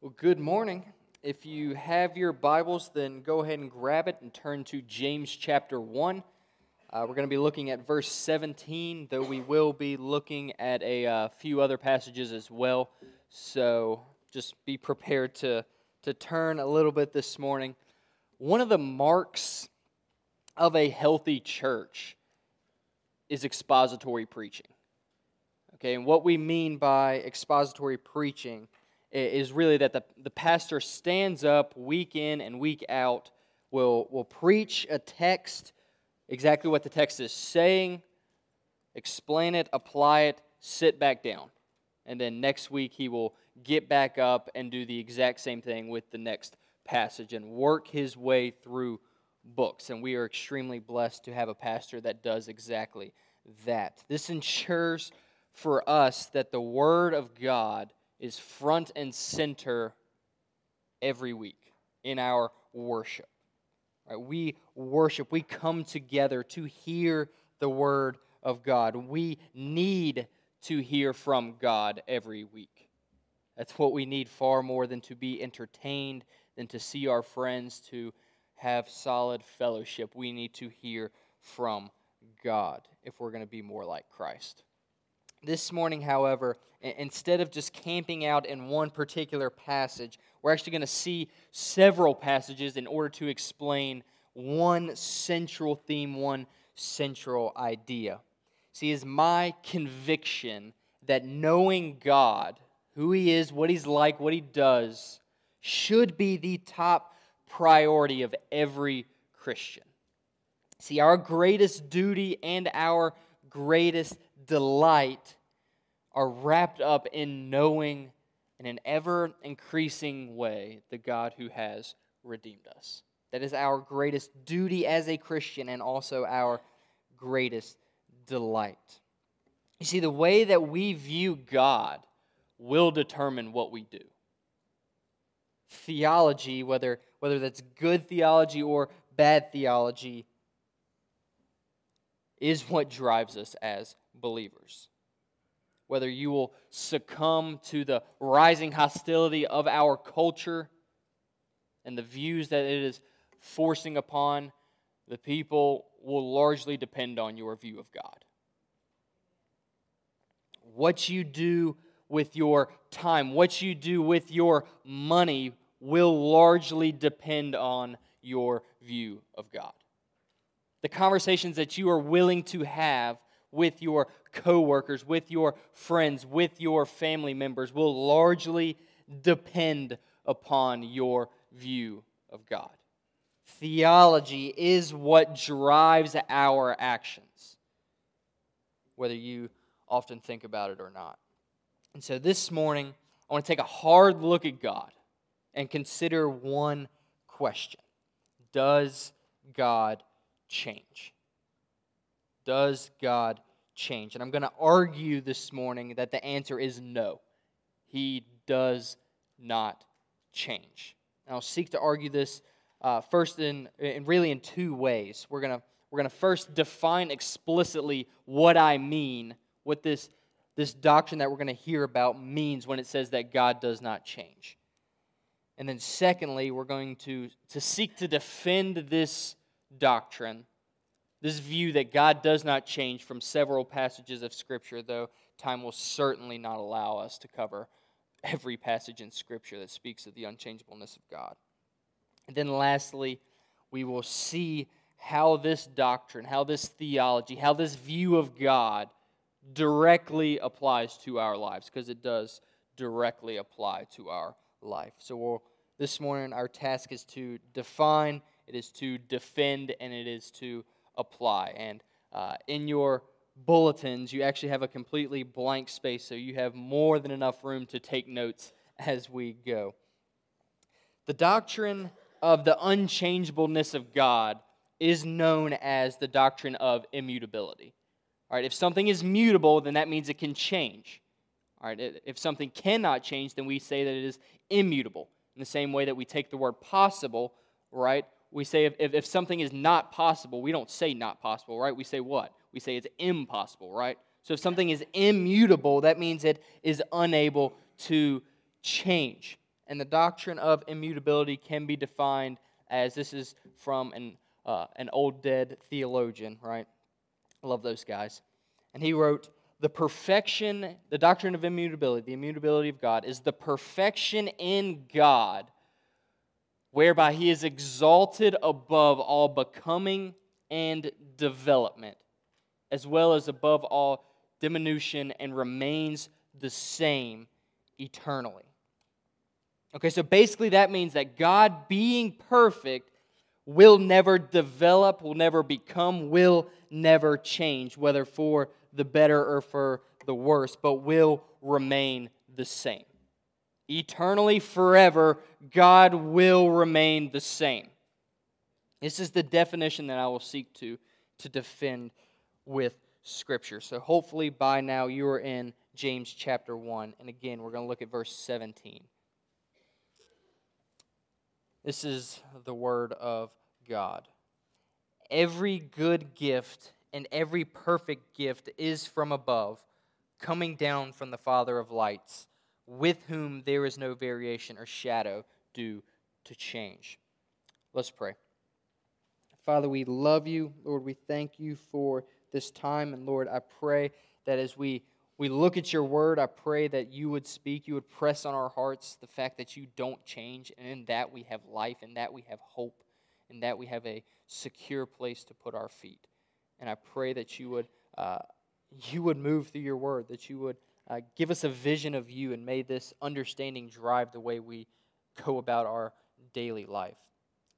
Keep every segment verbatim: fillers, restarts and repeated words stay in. Well, good morning. If you have your Bibles, then go ahead and grab it and turn to James chapter one. Uh, we're going to be looking at verse seventeen, though we will be looking at a uh, few other passages as well. So just be prepared to, to turn a little bit this morning. One of the marks of a healthy church is expository preaching. Okay, and what we mean by expository preaching is really that the, the pastor stands up week in and week out, will, will preach a text, exactly what the text is saying, explain it, apply it, sit back down. And then next week he will get back up and do the exact same thing with the next passage and work his way through books. And we are extremely blessed to have a pastor that does exactly that. This ensures for us that the Word of God is front and center every week in our worship. Right? We worship. We come together to hear the Word of God. We need to hear from God every week. That's what we need far more than to be entertained, than to see our friends, to have solid fellowship. We need to hear from God if we're going to be more like Christ. This morning, however, instead of just camping out in one particular passage, we're actually going to see several passages in order to explain one central theme, one central idea. See, it's my conviction that knowing God, who He is, what He's like, what He does, should be the top priority of every Christian. See, our greatest duty and our greatest delight are wrapped up in knowing in an ever-increasing way the God who has redeemed us. That is our greatest duty as a Christian and also our greatest delight. You see, the way that we view God will determine what we do. Theology, whether, whether that's good theology or bad theology, is what drives us as believers. Whether you will succumb to the rising hostility of our culture and the views that it is forcing upon the people will largely depend on your view of God. What you do with your time, what you do with your money will largely depend on your view of God. The conversations that you are willing to have with your coworkers, with your friends, with your family members will largely depend upon your view of God. Theology is what drives our actions, whether you often think about it or not. And so this morning, I want to take a hard look at God and consider one question. Does God change? Does God change? And I'm going to argue this morning that the answer is no. He does not change. And I'll seek to argue this uh, first in, in really in two ways. We're going to we're going to first define explicitly what I mean, what this this doctrine that we're going to hear about means when it says that God does not change. And then secondly, we're going to to seek to defend this doctrine, this view that God does not change, from several passages of Scripture, though time will certainly not allow us to cover every passage in Scripture that speaks of the unchangeableness of God. And then lastly, we will see how this doctrine, how this theology, how this view of God directly applies to our lives, because it does directly apply to our life. So we'll, this morning our task is to define, it is to defend, and it is to apply. And uh, in your bulletins, you actually have a completely blank space, so you have more than enough room to take notes as we go. The doctrine of the unchangeableness of God is known as the doctrine of immutability. All right, if something is mutable, then that means it can change. All right, if something cannot change, then we say that it is immutable. In the same way that we take the word possible, right? We say if, if, if something is not possible, we don't say not possible, right? We say what? We say it's impossible, right? So if something is immutable, that means it is unable to change. and the doctrine of immutability can be defined as, this is from an uh, an old dead theologian, right? I love those guys. And he wrote, the perfection, the doctrine of immutability, the immutability of God, is the perfection in God whereby he is exalted above all becoming and development, as well as above all diminution, and remains the same eternally. Okay, so basically that means that God being perfect will never develop, will never become, will never change, whether for the better or for the worse, but will remain the same. Eternally, forever, God will remain the same. This is the definition that I will seek to, to defend with Scripture. So hopefully by now you are in James chapter one. And again, we're going to look at verse seventeen. This is the word of God. Every good gift and every perfect gift is from above, coming down from the Father of lights, with whom there is no variation or shadow due to change. Let's pray. Father, we love you. Lord, we thank you for this time. And Lord, I pray that as we, we look at your word, I pray that you would speak, you would press on our hearts the fact that you don't change, and in that we have life, in that we have hope, in that we have a secure place to put our feet. And I pray that you would, uh, you would move through your word, that you would uh, give us a vision of you, and may this understanding drive the way we go about our daily life.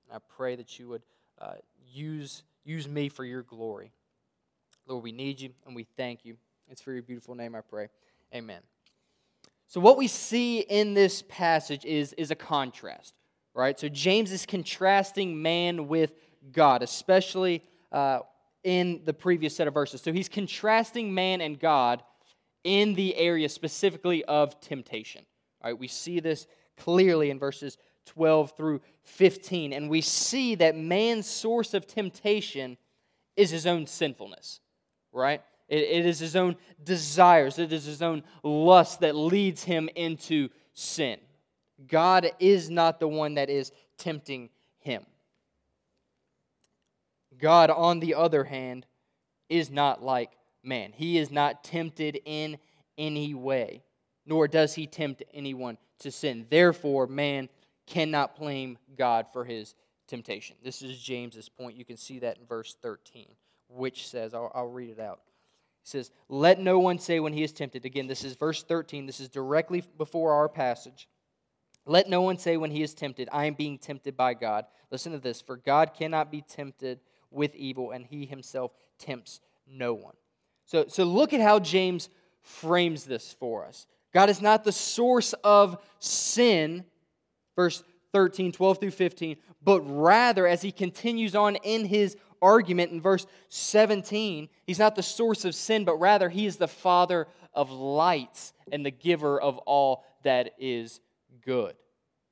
And I pray that you would uh, use, use me for your glory. Lord, we need you, and we thank you. It's for your beautiful name I pray. Amen. So what we see in this passage is, is a contrast, right? So James is contrasting man with God, especially uh, in the previous set of verses. So he's contrasting man and God in the area specifically of temptation. All right, we see this clearly in verses twelve through fifteen, and we see that man's source of temptation is his own sinfulness, right? It, it is his own desires. It is his own lust that leads him into sin. God is not the one that is tempting him. God, on the other hand, is not like man. He is not tempted in any way, nor does he tempt anyone to sin. Therefore, man cannot blame God for his temptation. This is James's point. You can see that in verse thirteen, which says, I'll, I'll read it out. He says, let no one say when he is tempted. Again, this is verse thirteen. This is directly before our passage. Let no one say when he is tempted, I am being tempted by God. Listen to this. For God cannot be tempted with evil, and he himself tempts no one. So, so look at how James frames this for us. God is not the source of sin, verse thirteen, twelve through fifteen, but rather, as he continues on in his argument in verse seventeen, he's not the source of sin, but rather he is the Father of lights and the giver of all that is good.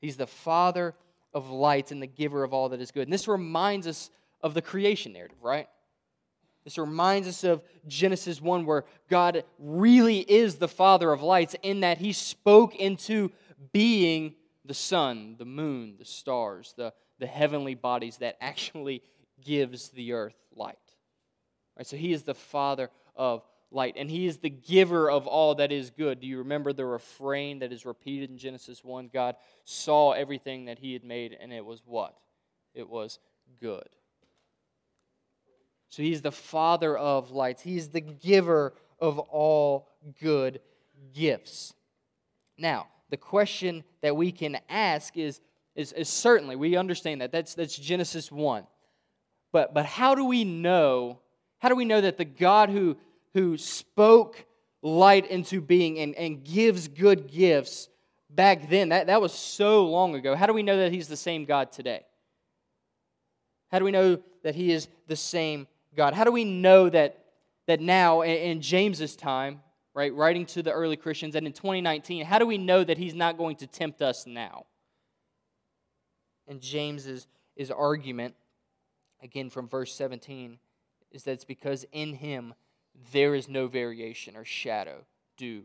He's the Father of lights and the giver of all that is good. And this reminds us of the creation narrative, right? This reminds us of Genesis one, where God really is the Father of lights in that he spoke into being the sun, the moon, the stars, the, the heavenly bodies that actually gives the earth light. All right, so he is the Father of light, and he is the giver of all that is good. Do you remember the refrain that is repeated in Genesis one? God saw everything that he had made, and it was what? It was good. So he is the Father of lights. He is the giver of all good gifts. Now, the question that we can ask is, is, is certainly, we understand that. That's, that's Genesis one. But, but how do we know, how do we know that the God who, who spoke light into being and, and gives good gifts back then, that, that was so long ago, how do we know that he's the same God today? How do we know that he is the same God? How do we know that, that now, in, in James's time, right, writing to the early Christians, and in twenty nineteen, how do we know that he's not going to tempt us now? And James's his argument, again from verse seventeen, is that it's because in him there is no variation or shadow due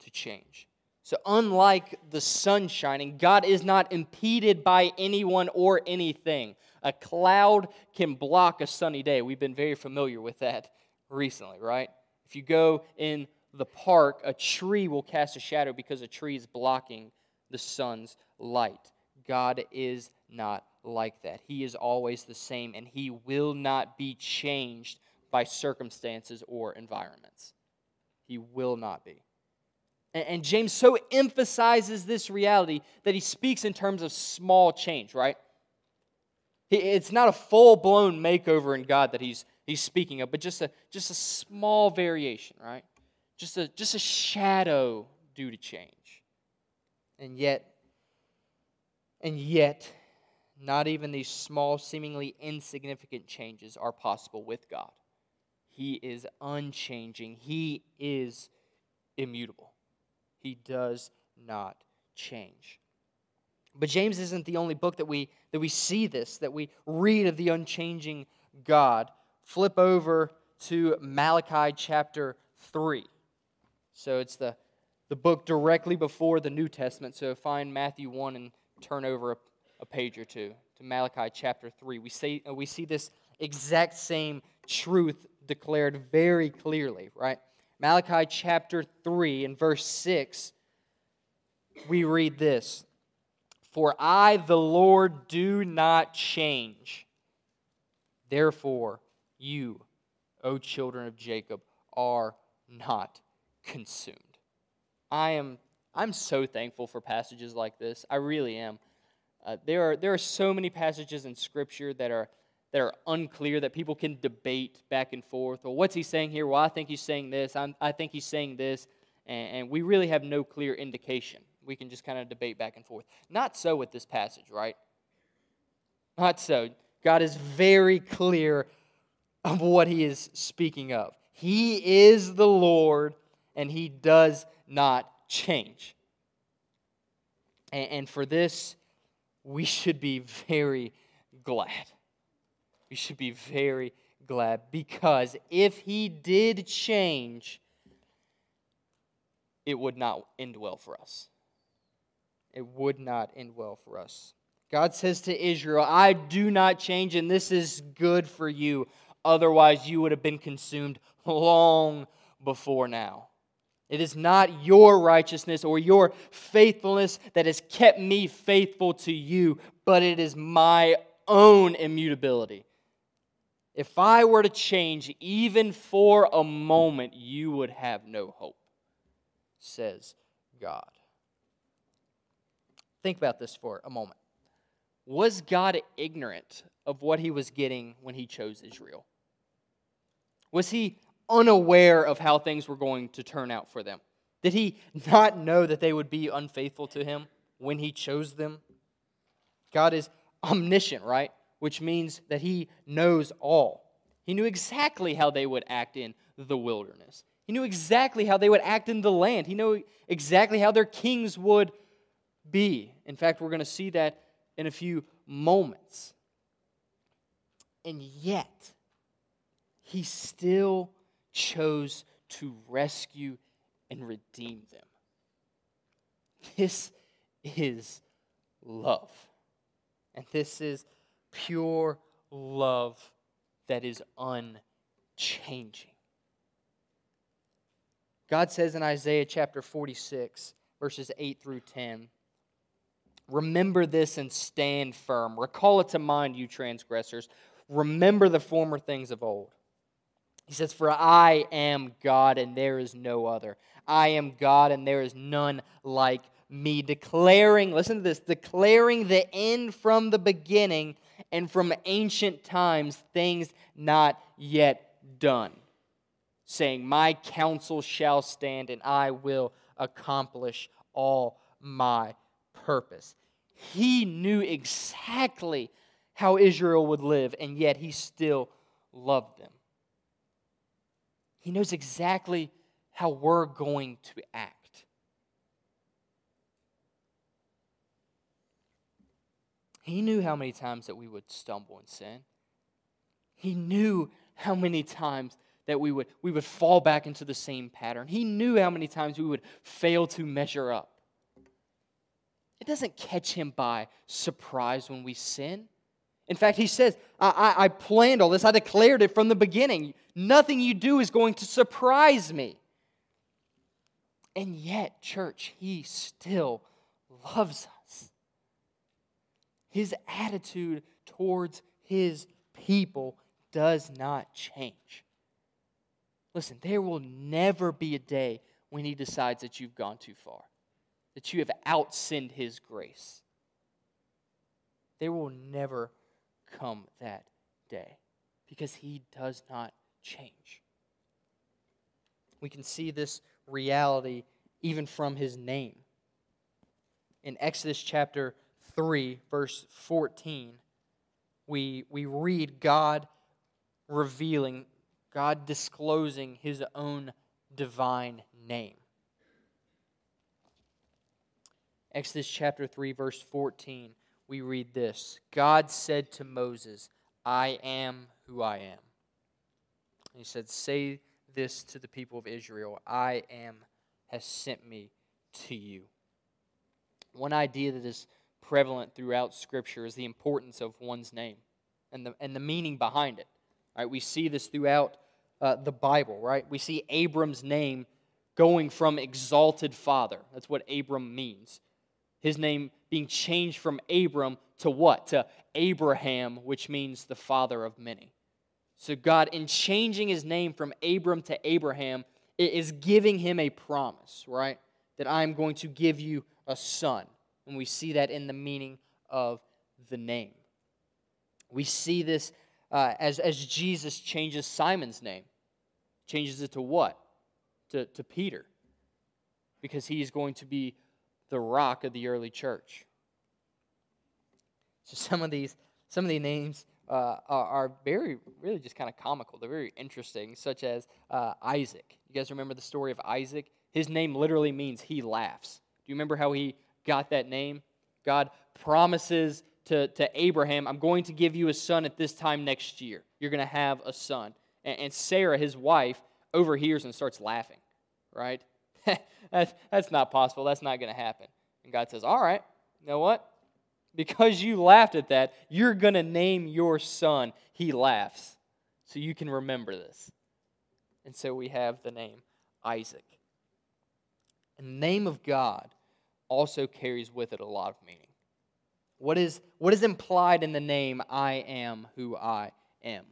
to change. So unlike the sun shining, God is not impeded by anyone or anything. A cloud can block a sunny day. We've been very familiar with that recently, right? If you go in the park, a tree will cast a shadow because a tree is blocking the sun's light. God is not like that. He is always the same, and He will not be changed by circumstances or environments. He will not be. And James so emphasizes this reality that he speaks in terms of small change, right? It's not a full-blown makeover in God that he's he's speaking of, but just a just a small variation, right? Just a just a shadow due to change. And yet, and yet, not even these small, seemingly insignificant changes are possible with God. He is unchanging. He is immutable. He does not change. But James isn't the only book that we that we see this, that we read of the unchanging God. Flip over to Malachi chapter three. So it's the, the book directly before the New Testament. So find Matthew one and turn over a, a page or two to Malachi chapter three. We see, we see this exact same truth declared very clearly, right? Malachi chapter three and verse six, we read this. For I, the Lord, do not change. Therefore, you, O children of Jacob, are not consumed. I am I'm so thankful for passages like this. I really am. Uh, there are there are so many passages in Scripture that are that are unclear, that people can debate back and forth. Well, what's he saying here? Well, I think he's saying this. I'm, I think he's saying this. And, and we really have no clear indication. We can just kind of debate back and forth. Not so with this passage, right? Not so. God is very clear of what he is speaking of. He is the Lord, and he does not change. And, and for this, we should be very glad. We should be very glad, because if he did change, it would not end well for us. It would not end well for us. God says to Israel, I do not change, and this is good for you. Otherwise, you would have been consumed long before now. It is not your righteousness or your faithfulness that has kept me faithful to you, but it is my own immutability. If I were to change even for a moment, you would have no hope, says God. Think about this for a moment. Was God ignorant of what he was getting when he chose Israel? Was he unaware of how things were going to turn out for them? Did he not know that they would be unfaithful to him when he chose them? God is omniscient, right? Which means that he knows all. He knew exactly how they would act in the wilderness. He knew exactly how they would act in the land. He knew exactly how their kings would be. In fact, we're going to see that in a few moments. And yet, he still chose to rescue and redeem them. This is love. And this is pure love that is unchanging. God says in Isaiah chapter forty-six, verses eight through ten, remember this and stand firm. Recall it to mind, you transgressors. Remember the former things of old. He says, for I am God and there is no other. I am God and there is none like me, declaring, listen to this, declaring the end from the beginning and from ancient times things not yet done, saying, my counsel shall stand and I will accomplish all my purpose. He knew exactly how Israel would live, and yet he still loved them. He knows exactly how we're going to act. He knew how many times that we would stumble and sin. He knew how many times that we would we would fall back into the same pattern. He knew how many times we would fail to measure up. It doesn't catch him by surprise when we sin. In fact, he says, I, I, I planned all this. I declared it from the beginning. Nothing you do is going to surprise me. And yet, church, he still loves us. His attitude towards his people does not change. Listen, there will never be a day when he decides that you've gone too far, that you have outsinned his grace. There will never come that day because he does not change. We can see this reality even from his name. In Exodus chapter three, verse fourteen, we, we read God revealing, God disclosing his own divine name. Exodus chapter three, verse fourteen, we read this. God said to Moses, I am who I am. And he said, say this to the people of Israel, I am has sent me to you. One idea that is prevalent throughout Scripture is the importance of one's name and the, and the meaning behind it. All right, we see this throughout uh, the Bible, right? We see Abram's name going from exalted father. That's what Abram means. His name being changed from Abram to what? To Abraham, which means the father of many. So God, in changing his name from Abram to Abraham, is giving him a promise, right? That I'm going to give you a son. And we see that in the meaning of the name. We see this uh, as, as Jesus changes Simon's name. Changes it to what? To, to Peter. Because he is going to be the rock of the early church. So some of these, some of the names uh, are, are very, really just kind of comical. They're very interesting, such as uh, Isaac. You guys remember the story of Isaac? His name literally means he laughs. Do you remember how he got that name? God promises to, to Abraham, I'm going to give you a son at this time next year. You're going to have a son. And, and Sarah, his wife, overhears and starts laughing, right? that's, that's not possible. That's not going to happen. And God says, all right, you know what? Because you laughed at that, you're going to name your son He Laughs, so you can remember this. And so we have the name Isaac. The name of God also carries with it a lot of meaning. What is, what is implied in the name, I am who I am?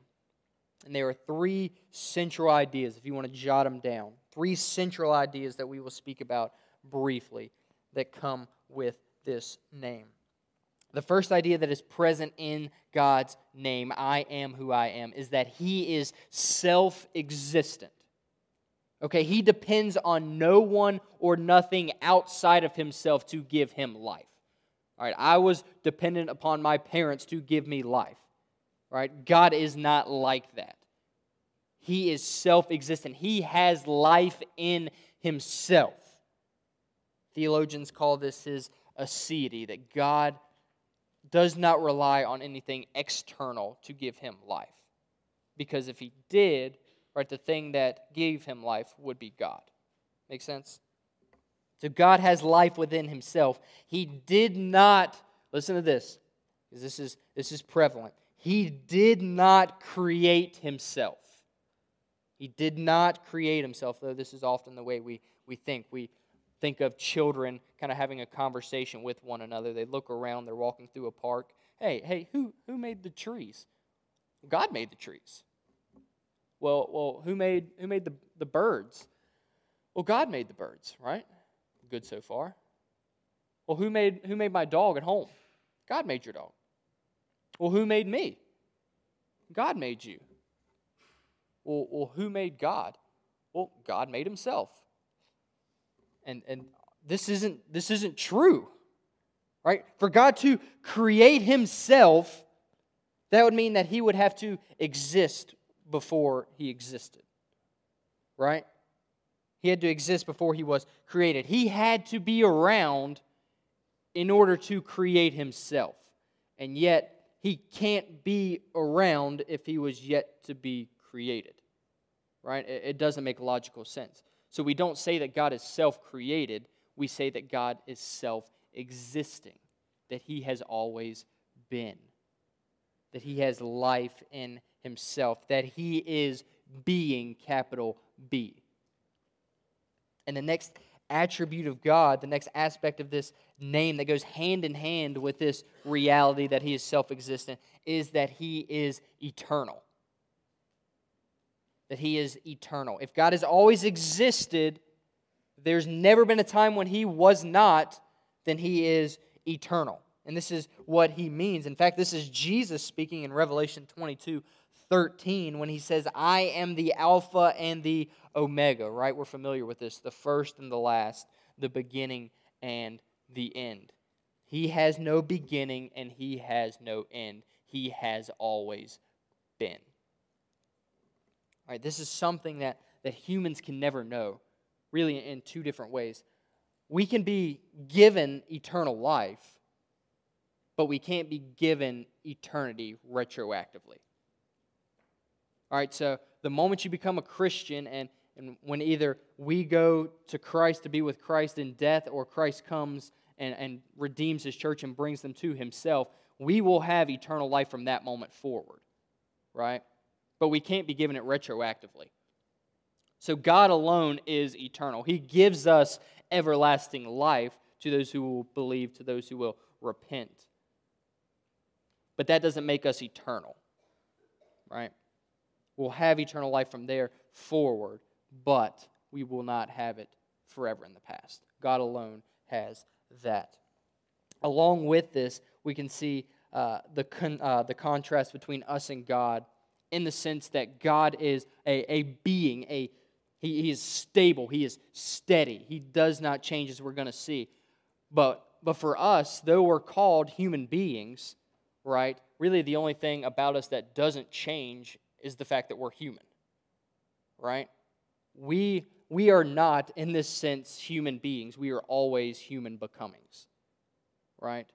And there are three central ideas, if you want to jot them down, three central ideas that we will speak about briefly that come with this name. The first idea that is present in God's name, I am who I am, is that he is self-existent. Okay, he depends on no one or nothing outside of himself to give him life. All right, I was dependent upon my parents to give me life. All right, God is not like that. He is self-existent. He has life in himself. Theologians call this his aseity, that God does not rely on anything external to give him life. Because if he did, right, the thing that gave him life would be God. Make sense? So God has life within himself. He did not, listen to this, because this is, this is prevalent. He did not create himself. He did not create himself, though this is often the way we, we think. We think of children kind of having a conversation with one another. They look around, they're walking through a park. Hey, hey, who, who made the trees? God made the trees. Well, well, who made who made the, the birds? Well, God made the birds, right? Good so far. Well, who made who made my dog at home? God made your dog. Well, who made me? God made you. Well, well, who made God? Well, God made himself. And and this isn't this isn't true. Right? For God to create himself, that would mean that he would have to exist before he existed, right? He had to exist before he was created. He had to be around in order to create himself. And yet, he can't be around if he was yet to be created. right? It, it doesn't make logical sense. So we don't say that God is self-created. We say that God is self-existing, that he has always been, that he has life in himself, that he is being, capital B. And the next attribute of God, the next aspect of this name that goes hand in hand with this reality that he is self-existent, is that he is eternal. That he is eternal. If God has always existed, there's never been a time when he was not, then he is eternal. And this is what he means. In fact, this is Jesus speaking in Revelation twenty-two thirteen when he says, I am the Alpha and the Omega, right? We're familiar with this, the first and the last, the beginning and the end. He has no beginning and he has no end. He has always been. All right, this is something that, that humans can never know, really in two different ways. We can be given eternal life, but we can't be given eternity retroactively. All right, so the moment you become a Christian and, and when either we go to Christ to be with Christ in death or Christ comes and, and redeems his church and brings them to himself, we will have eternal life from that moment forward, right? But we can't be given it retroactively. So God alone is eternal. He gives us everlasting life to those who will believe, to those who will repent. But that doesn't make us eternal, right? We'll have eternal life from there forward, but we will not have it forever in the past. God alone has that. Along with this, we can see uh, the con- uh, the contrast between us and God in the sense that God is a, a being, a he, he is stable, he is steady, he does not change as we're going to see. But but for us, though we're called human beings, right, really the only thing about us that doesn't change is the fact that we're human, right? We we are not, in this sense, human beings. We are always human becomings, right?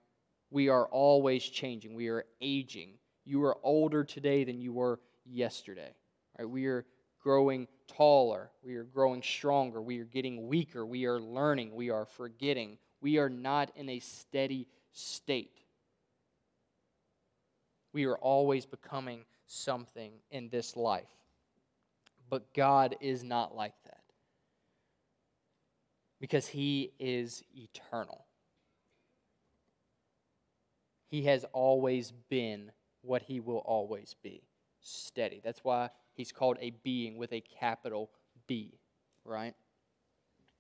We are always changing. We are aging. You are older today than you were yesterday, right? We are growing taller. We are growing stronger. We are getting weaker. We are learning. We are forgetting. We are not in a steady state. We are always becoming something in this life. But God is not like that, because he is eternal. He has always been what he will always be, steady. That's why he's called a being with a capital B, right?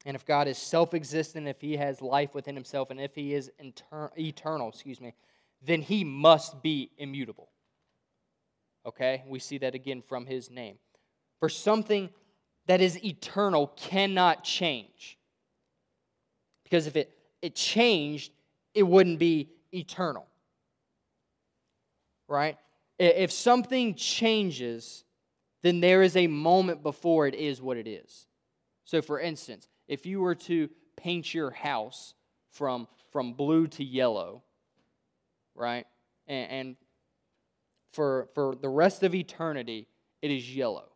And if God is self-existent, if he has life within himself, and if he is inter- eternal, excuse me, then he must be immutable. Okay, we see that again from his name. For something that is eternal cannot change. Because if it, it changed, it wouldn't be eternal. Right? If something changes, then there is a moment before it is what it is. So for instance, if you were to paint your house from, from blue to yellow, right, and... and For, for the rest of eternity, it is yellow.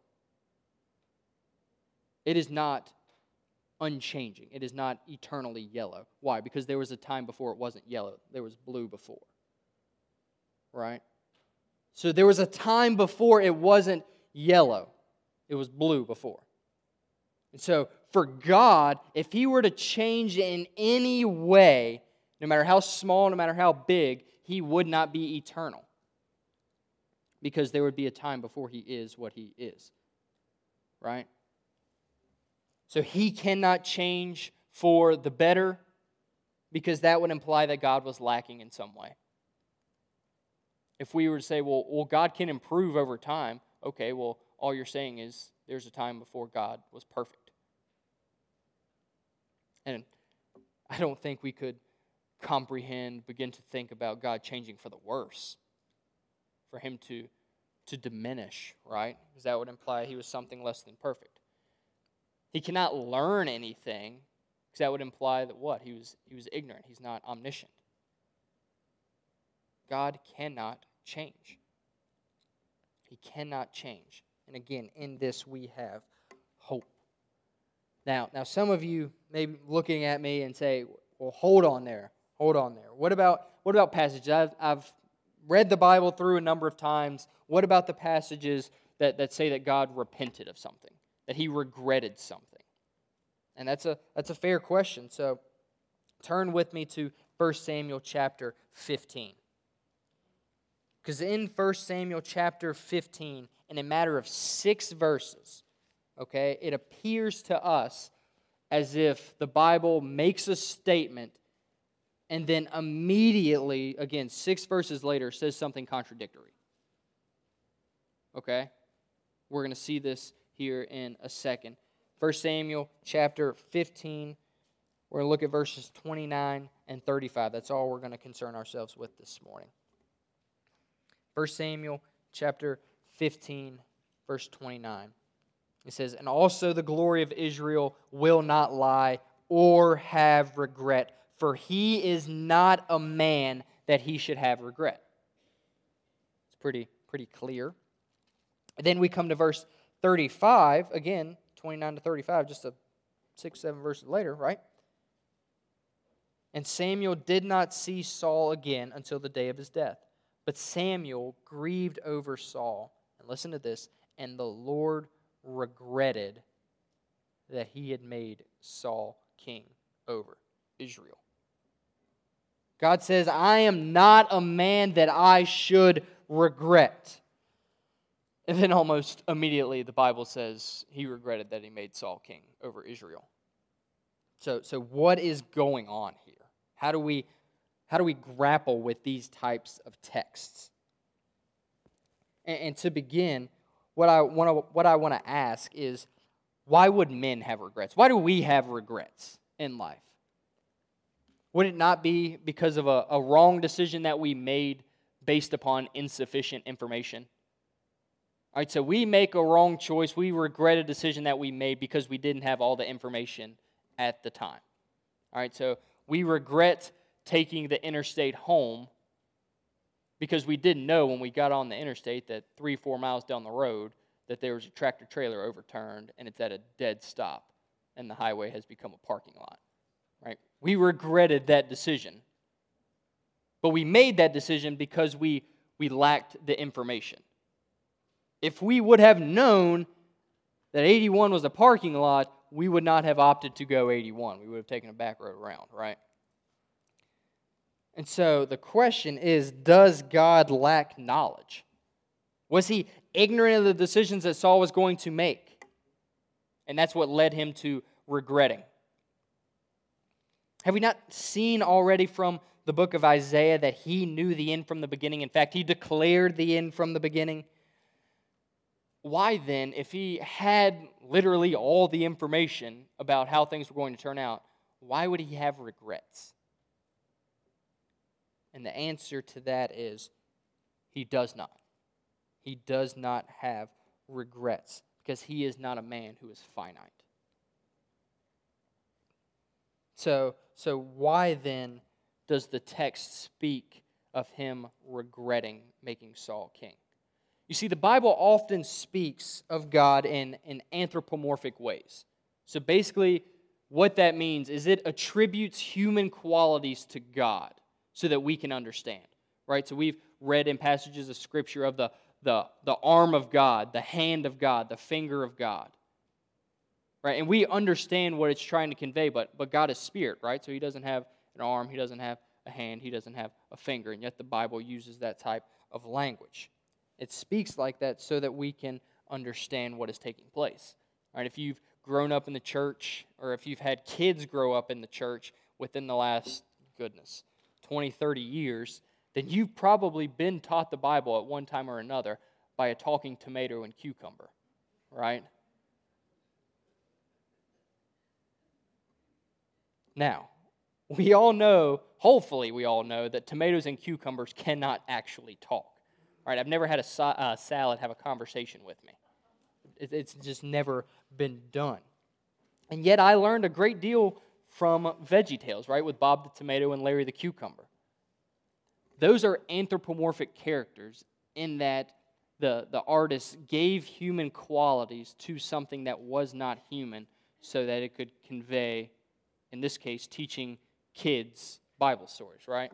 It is not unchanging. It is not eternally yellow. Why? Because there was a time before it wasn't yellow. There was blue before. Right? So there was a time before it wasn't yellow. It was blue before. And so for God, if he were to change in any way, no matter how small, no matter how big, he would not be eternal. Because there would be a time before he is what he is, right? So he cannot change for the better, because that would imply that God was lacking in some way. If we were to say, well, well, God can improve over time, okay, well, all you're saying is there's a time before God was perfect. And I don't think we could comprehend, begin to think about God changing for the worse. For him to, to diminish, right? Because that would imply he was something less than perfect. He cannot learn anything, because that would imply that what? He was, he was ignorant. He's not omniscient. God cannot change. He cannot change. And again, in this we have hope. Now, now some of you may be looking at me and say, well, hold on there. Hold on there. What about what about passages? I've, I've read the Bible through a number of times. What about the passages that, that say that God repented of something, that he regretted something? And that's a that's a fair question. So turn with me to First Samuel chapter fifteen. Because in First Samuel chapter fifteen, in a matter of six verses, okay, it appears to us as if the Bible makes a statement and then immediately, again, six verses later, says something contradictory. Okay? We're going to see this here in a second. First Samuel chapter fifteen, we're going to look at verses twenty-nine and thirty-five. That's all we're going to concern ourselves with this morning. First Samuel chapter fifteen, verse twenty-nine. It says, "And also the glory of Israel will not lie or have regret, for he is not a man that he should have regret." It's pretty, pretty clear. And then we come to verse thirty-five, again, twenty-nine to thirty-five, just a six, seven verses later, right? "And Samuel did not see Saul again until the day of his death. But Samuel grieved over Saul," and listen to this, "and the Lord regretted that he had made Saul king over Israel." God says, I am not a man that I should regret. And then almost immediately the Bible says he regretted that he made Saul king over Israel. So, so what is going on here? How do we, how do we grapple with these types of texts? And, and to begin, what I want to what I want to ask is, why would men have regrets? Why do we have regrets in life? Would it not be because of a, a wrong decision that we made based upon insufficient information? All right, so we make a wrong choice. We regret a decision that we made because we didn't have all the information at the time. All right, so we regret taking the interstate home because we didn't know when we got on the interstate that three, four miles down the road that there was a tractor trailer overturned and it's at a dead stop and the highway has become a parking lot. Right? We regretted that decision. But we made that decision because we, we lacked the information. If we would have known that eighty-one was a parking lot, we would not have opted to go eighty-one. We would have taken a back road around, right? And so the question is, does God lack knowledge? Was he ignorant of the decisions that Saul was going to make? And that's what led him to regretting. Have we not seen already from the book of Isaiah that he knew the end from the beginning? In fact, he declared the end from the beginning. Why then, if he had literally all the information about how things were going to turn out, why would he have regrets? And the answer to that is he does not. He does not have regrets because he is not a man who is finite. So, so why then does the text speak of him regretting making Saul king? You see, the Bible often speaks of God in, in anthropomorphic ways. So basically, what that means is it attributes human qualities to God, so that we can understand, right? So we've read in passages of Scripture of the, the, the arm of God, the hand of God, the finger of God, right? And we understand what it's trying to convey, but, but God is spirit, right? So he doesn't have an arm, he doesn't have a hand, he doesn't have a finger, and yet the Bible uses that type of language. It speaks like that so that we can understand what is taking place, right? If you've grown up in the church, or if you've had kids grow up in the church within the last, goodness, twenty, thirty years, then you've probably been taught the Bible at one time or another by a talking tomato and cucumber, right? Now, we all know, hopefully we all know, that tomatoes and cucumbers cannot actually talk, right? I've never had a so- uh, salad have a conversation with me. It, it's just never been done. And yet I learned a great deal from Veggie Tales, right, with Bob the Tomato and Larry the Cucumber. Those are anthropomorphic characters in that the, the artist gave human qualities to something that was not human so that it could convey, in this case, teaching kids Bible stories, right?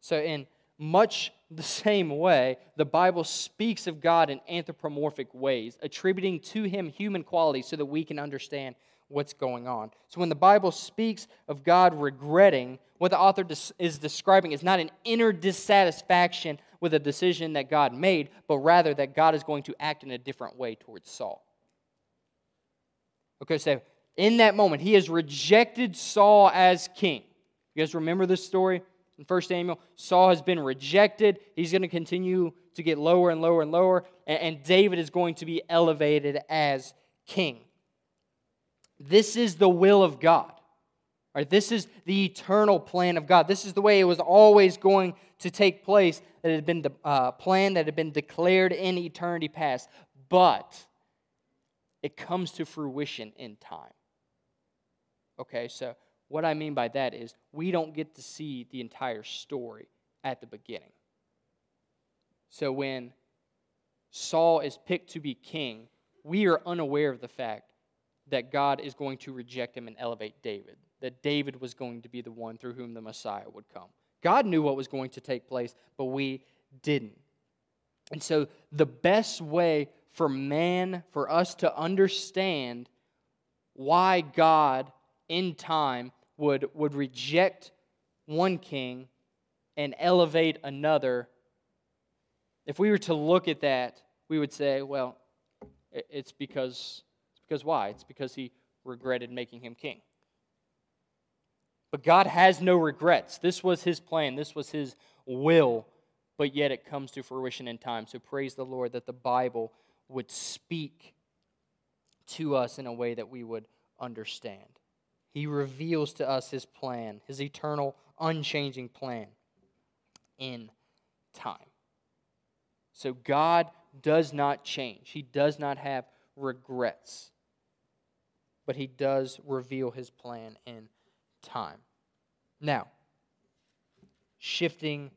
So in much the same way, the Bible speaks of God in anthropomorphic ways, attributing to him human qualities so that we can understand what's going on. So when the Bible speaks of God regretting, what the author is describing is not an inner dissatisfaction with a decision that God made, but rather that God is going to act in a different way towards Saul. Okay, so in that moment, he has rejected Saul as king. You guys remember this story? In First Samuel, Saul has been rejected. He's going to continue to get lower and lower and lower, and David is going to be elevated as king. This is the will of God. Right? This is the eternal plan of God. This is the way it was always going to take place, that had been the uh, plan that had been declared in eternity past. But it comes to fruition in time. Okay, so what I mean by that is we don't get to see the entire story at the beginning. So when Saul is picked to be king, we are unaware of the fact that God is going to reject him and elevate David, that David was going to be the one through whom the Messiah would come. God knew what was going to take place, but we didn't. And so the best way for man, for us to understand why God in time would, would reject one king and elevate another, if we were to look at that, we would say, well, it's because, it's because why? It's because he regretted making him king. But God has no regrets. This was his plan. This was his will. But yet it comes to fruition in time. So praise the Lord that the Bible would speak to us in a way that we would understand. He reveals to us his plan, his eternal, unchanging plan in time. So God does not change. He does not have regrets. But he does reveal his plan in time. Now, shifting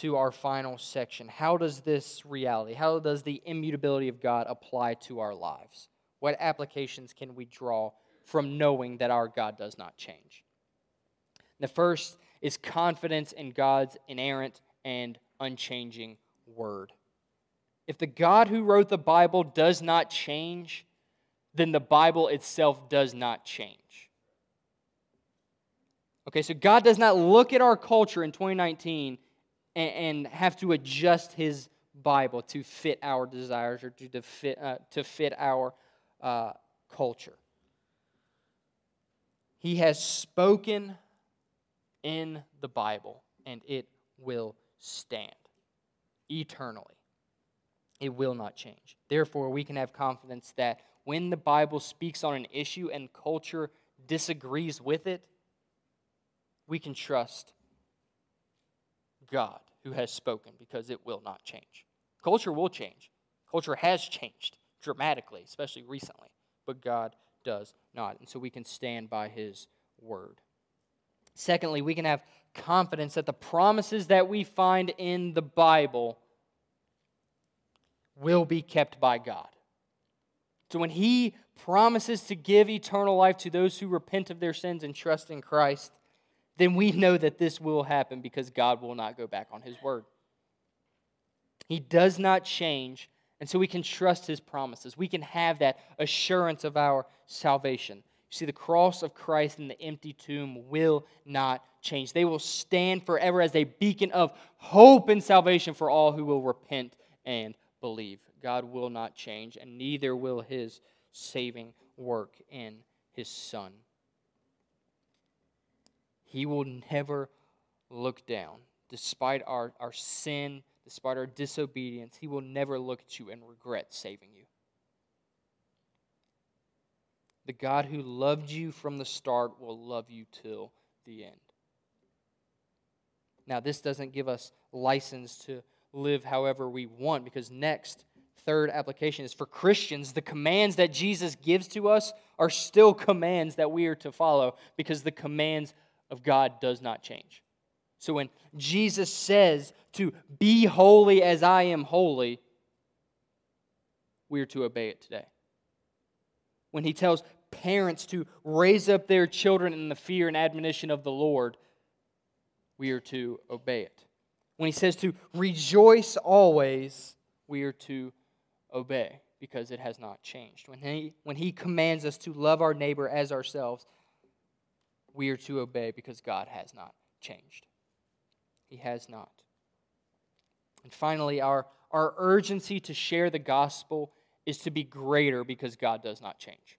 to our final section, how does this reality, how does the immutability of God apply to our lives? What applications can we draw from knowing that our God does not change? The first is confidence in God's inerrant and unchanging word. If the God who wrote the Bible does not change, then the Bible itself does not change. Okay, so God does not look at our culture in twenty nineteen and, and have to adjust his Bible to fit our desires or to, to, fit, uh, to fit our uh, culture. He has spoken in the Bible, and it will stand eternally. It will not change. Therefore, we can have confidence that when the Bible speaks on an issue and culture disagrees with it, we can trust God who has spoken, because it will not change. Culture will change. Culture has changed dramatically, especially recently, but God does not. And so we can stand by his word. Secondly, we can have confidence that the promises that we find in the Bible will be kept by God. So when he promises to give eternal life to those who repent of their sins and trust in Christ, then we know that this will happen because God will not go back on his word. He does not change. And so we can trust his promises. We can have that assurance of our salvation. You see, the cross of Christ and the empty tomb will not change. They will stand forever as a beacon of hope and salvation for all who will repent and believe. God will not change, and neither will his saving work in his Son. He will never look down, despite our, our sin, despite our disobedience. He will never look at you and regret saving you. The God who loved you from the start will love you till the end. Now, this doesn't give us license to live however we want, because next, third application is for Christians, the commands that Jesus gives to us are still commands that we are to follow, because the commands of God does not change. So when Jesus says to be holy as I am holy, we are to obey it today. When he tells parents to raise up their children in the fear and admonition of the Lord, we are to obey it. When he says to rejoice always, we are to obey because it has not changed. When he, when he commands us to love our neighbor as ourselves, we are to obey because God has not changed. He has not. And finally, our, our urgency to share the gospel is to be greater because God does not change.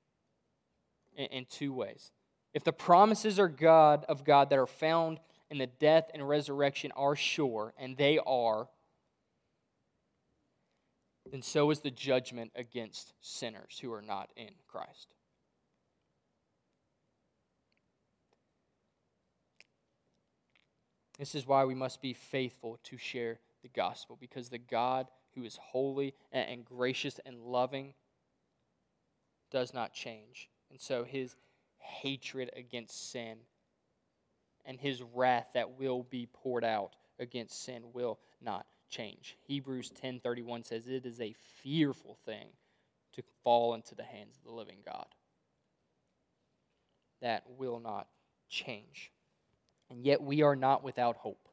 In, in two ways. If the promises are God of God that are found in the death and resurrection are sure, and they are, then so is the judgment against sinners who are not in Christ. This is why we must be faithful to share the gospel, because the God who is holy and gracious and loving does not change. And so his hatred against sin and his wrath that will be poured out against sin will not change. Hebrews ten thirty-one says it is a fearful thing to fall into the hands of the living God. That will not change. And yet we are not without hope.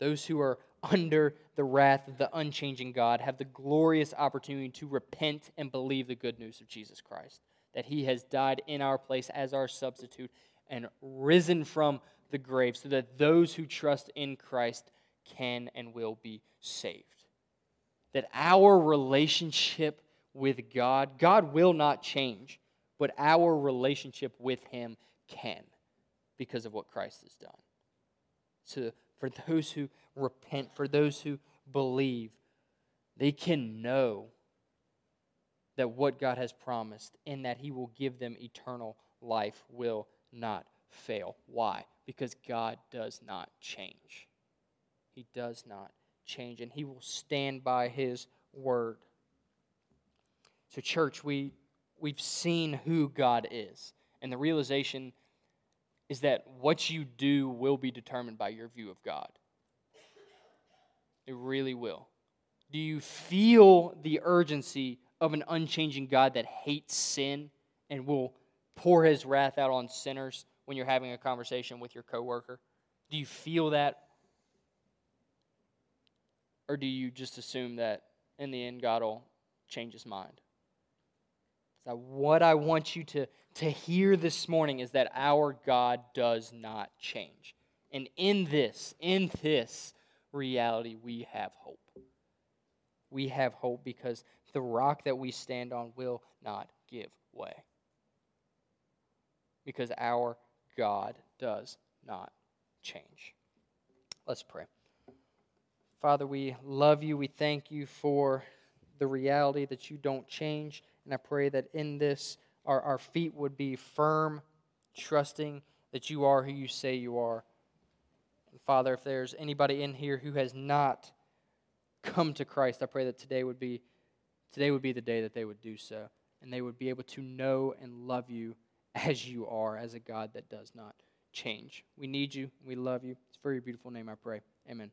Those who are under the wrath of the unchanging God have the glorious opportunity to repent and believe the good news of Jesus Christ, that he has died in our place as our substitute and risen from the grave so that those who trust in Christ can and will be saved. That our relationship with God, God will not change, but our relationship with him can because of what Christ has done. So for those who repent, for those who believe, they can know that what God has promised and that he will give them eternal life will not fail. Why? Because God does not change. He does not change, and he will stand by his word. So church, we, we've seen who God is, and the realization is that what you do will be determined by your view of God. It really will. Do you feel the urgency of an unchanging God that hates sin and will pour his wrath out on sinners when you're having a conversation with your coworker? Do you feel that? Or do you just assume that in the end God will change his mind? So what I want you to, to hear this morning is that our God does not change. And in this, in this reality, we have hope. We have hope because the rock that we stand on will not give way. Because our God does not change. Let's pray. Father, we love you. We thank you for the reality that you don't change. And I pray that in this, our, our feet would be firm, trusting that you are who you say you are. And Father, if there's anybody in here who has not come to Christ, I pray that today would be today would be the day that they would do so. And they would be able to know and love you as you are, as a God that does not change. We need you. We love you. It's for your beautiful name I pray. Amen.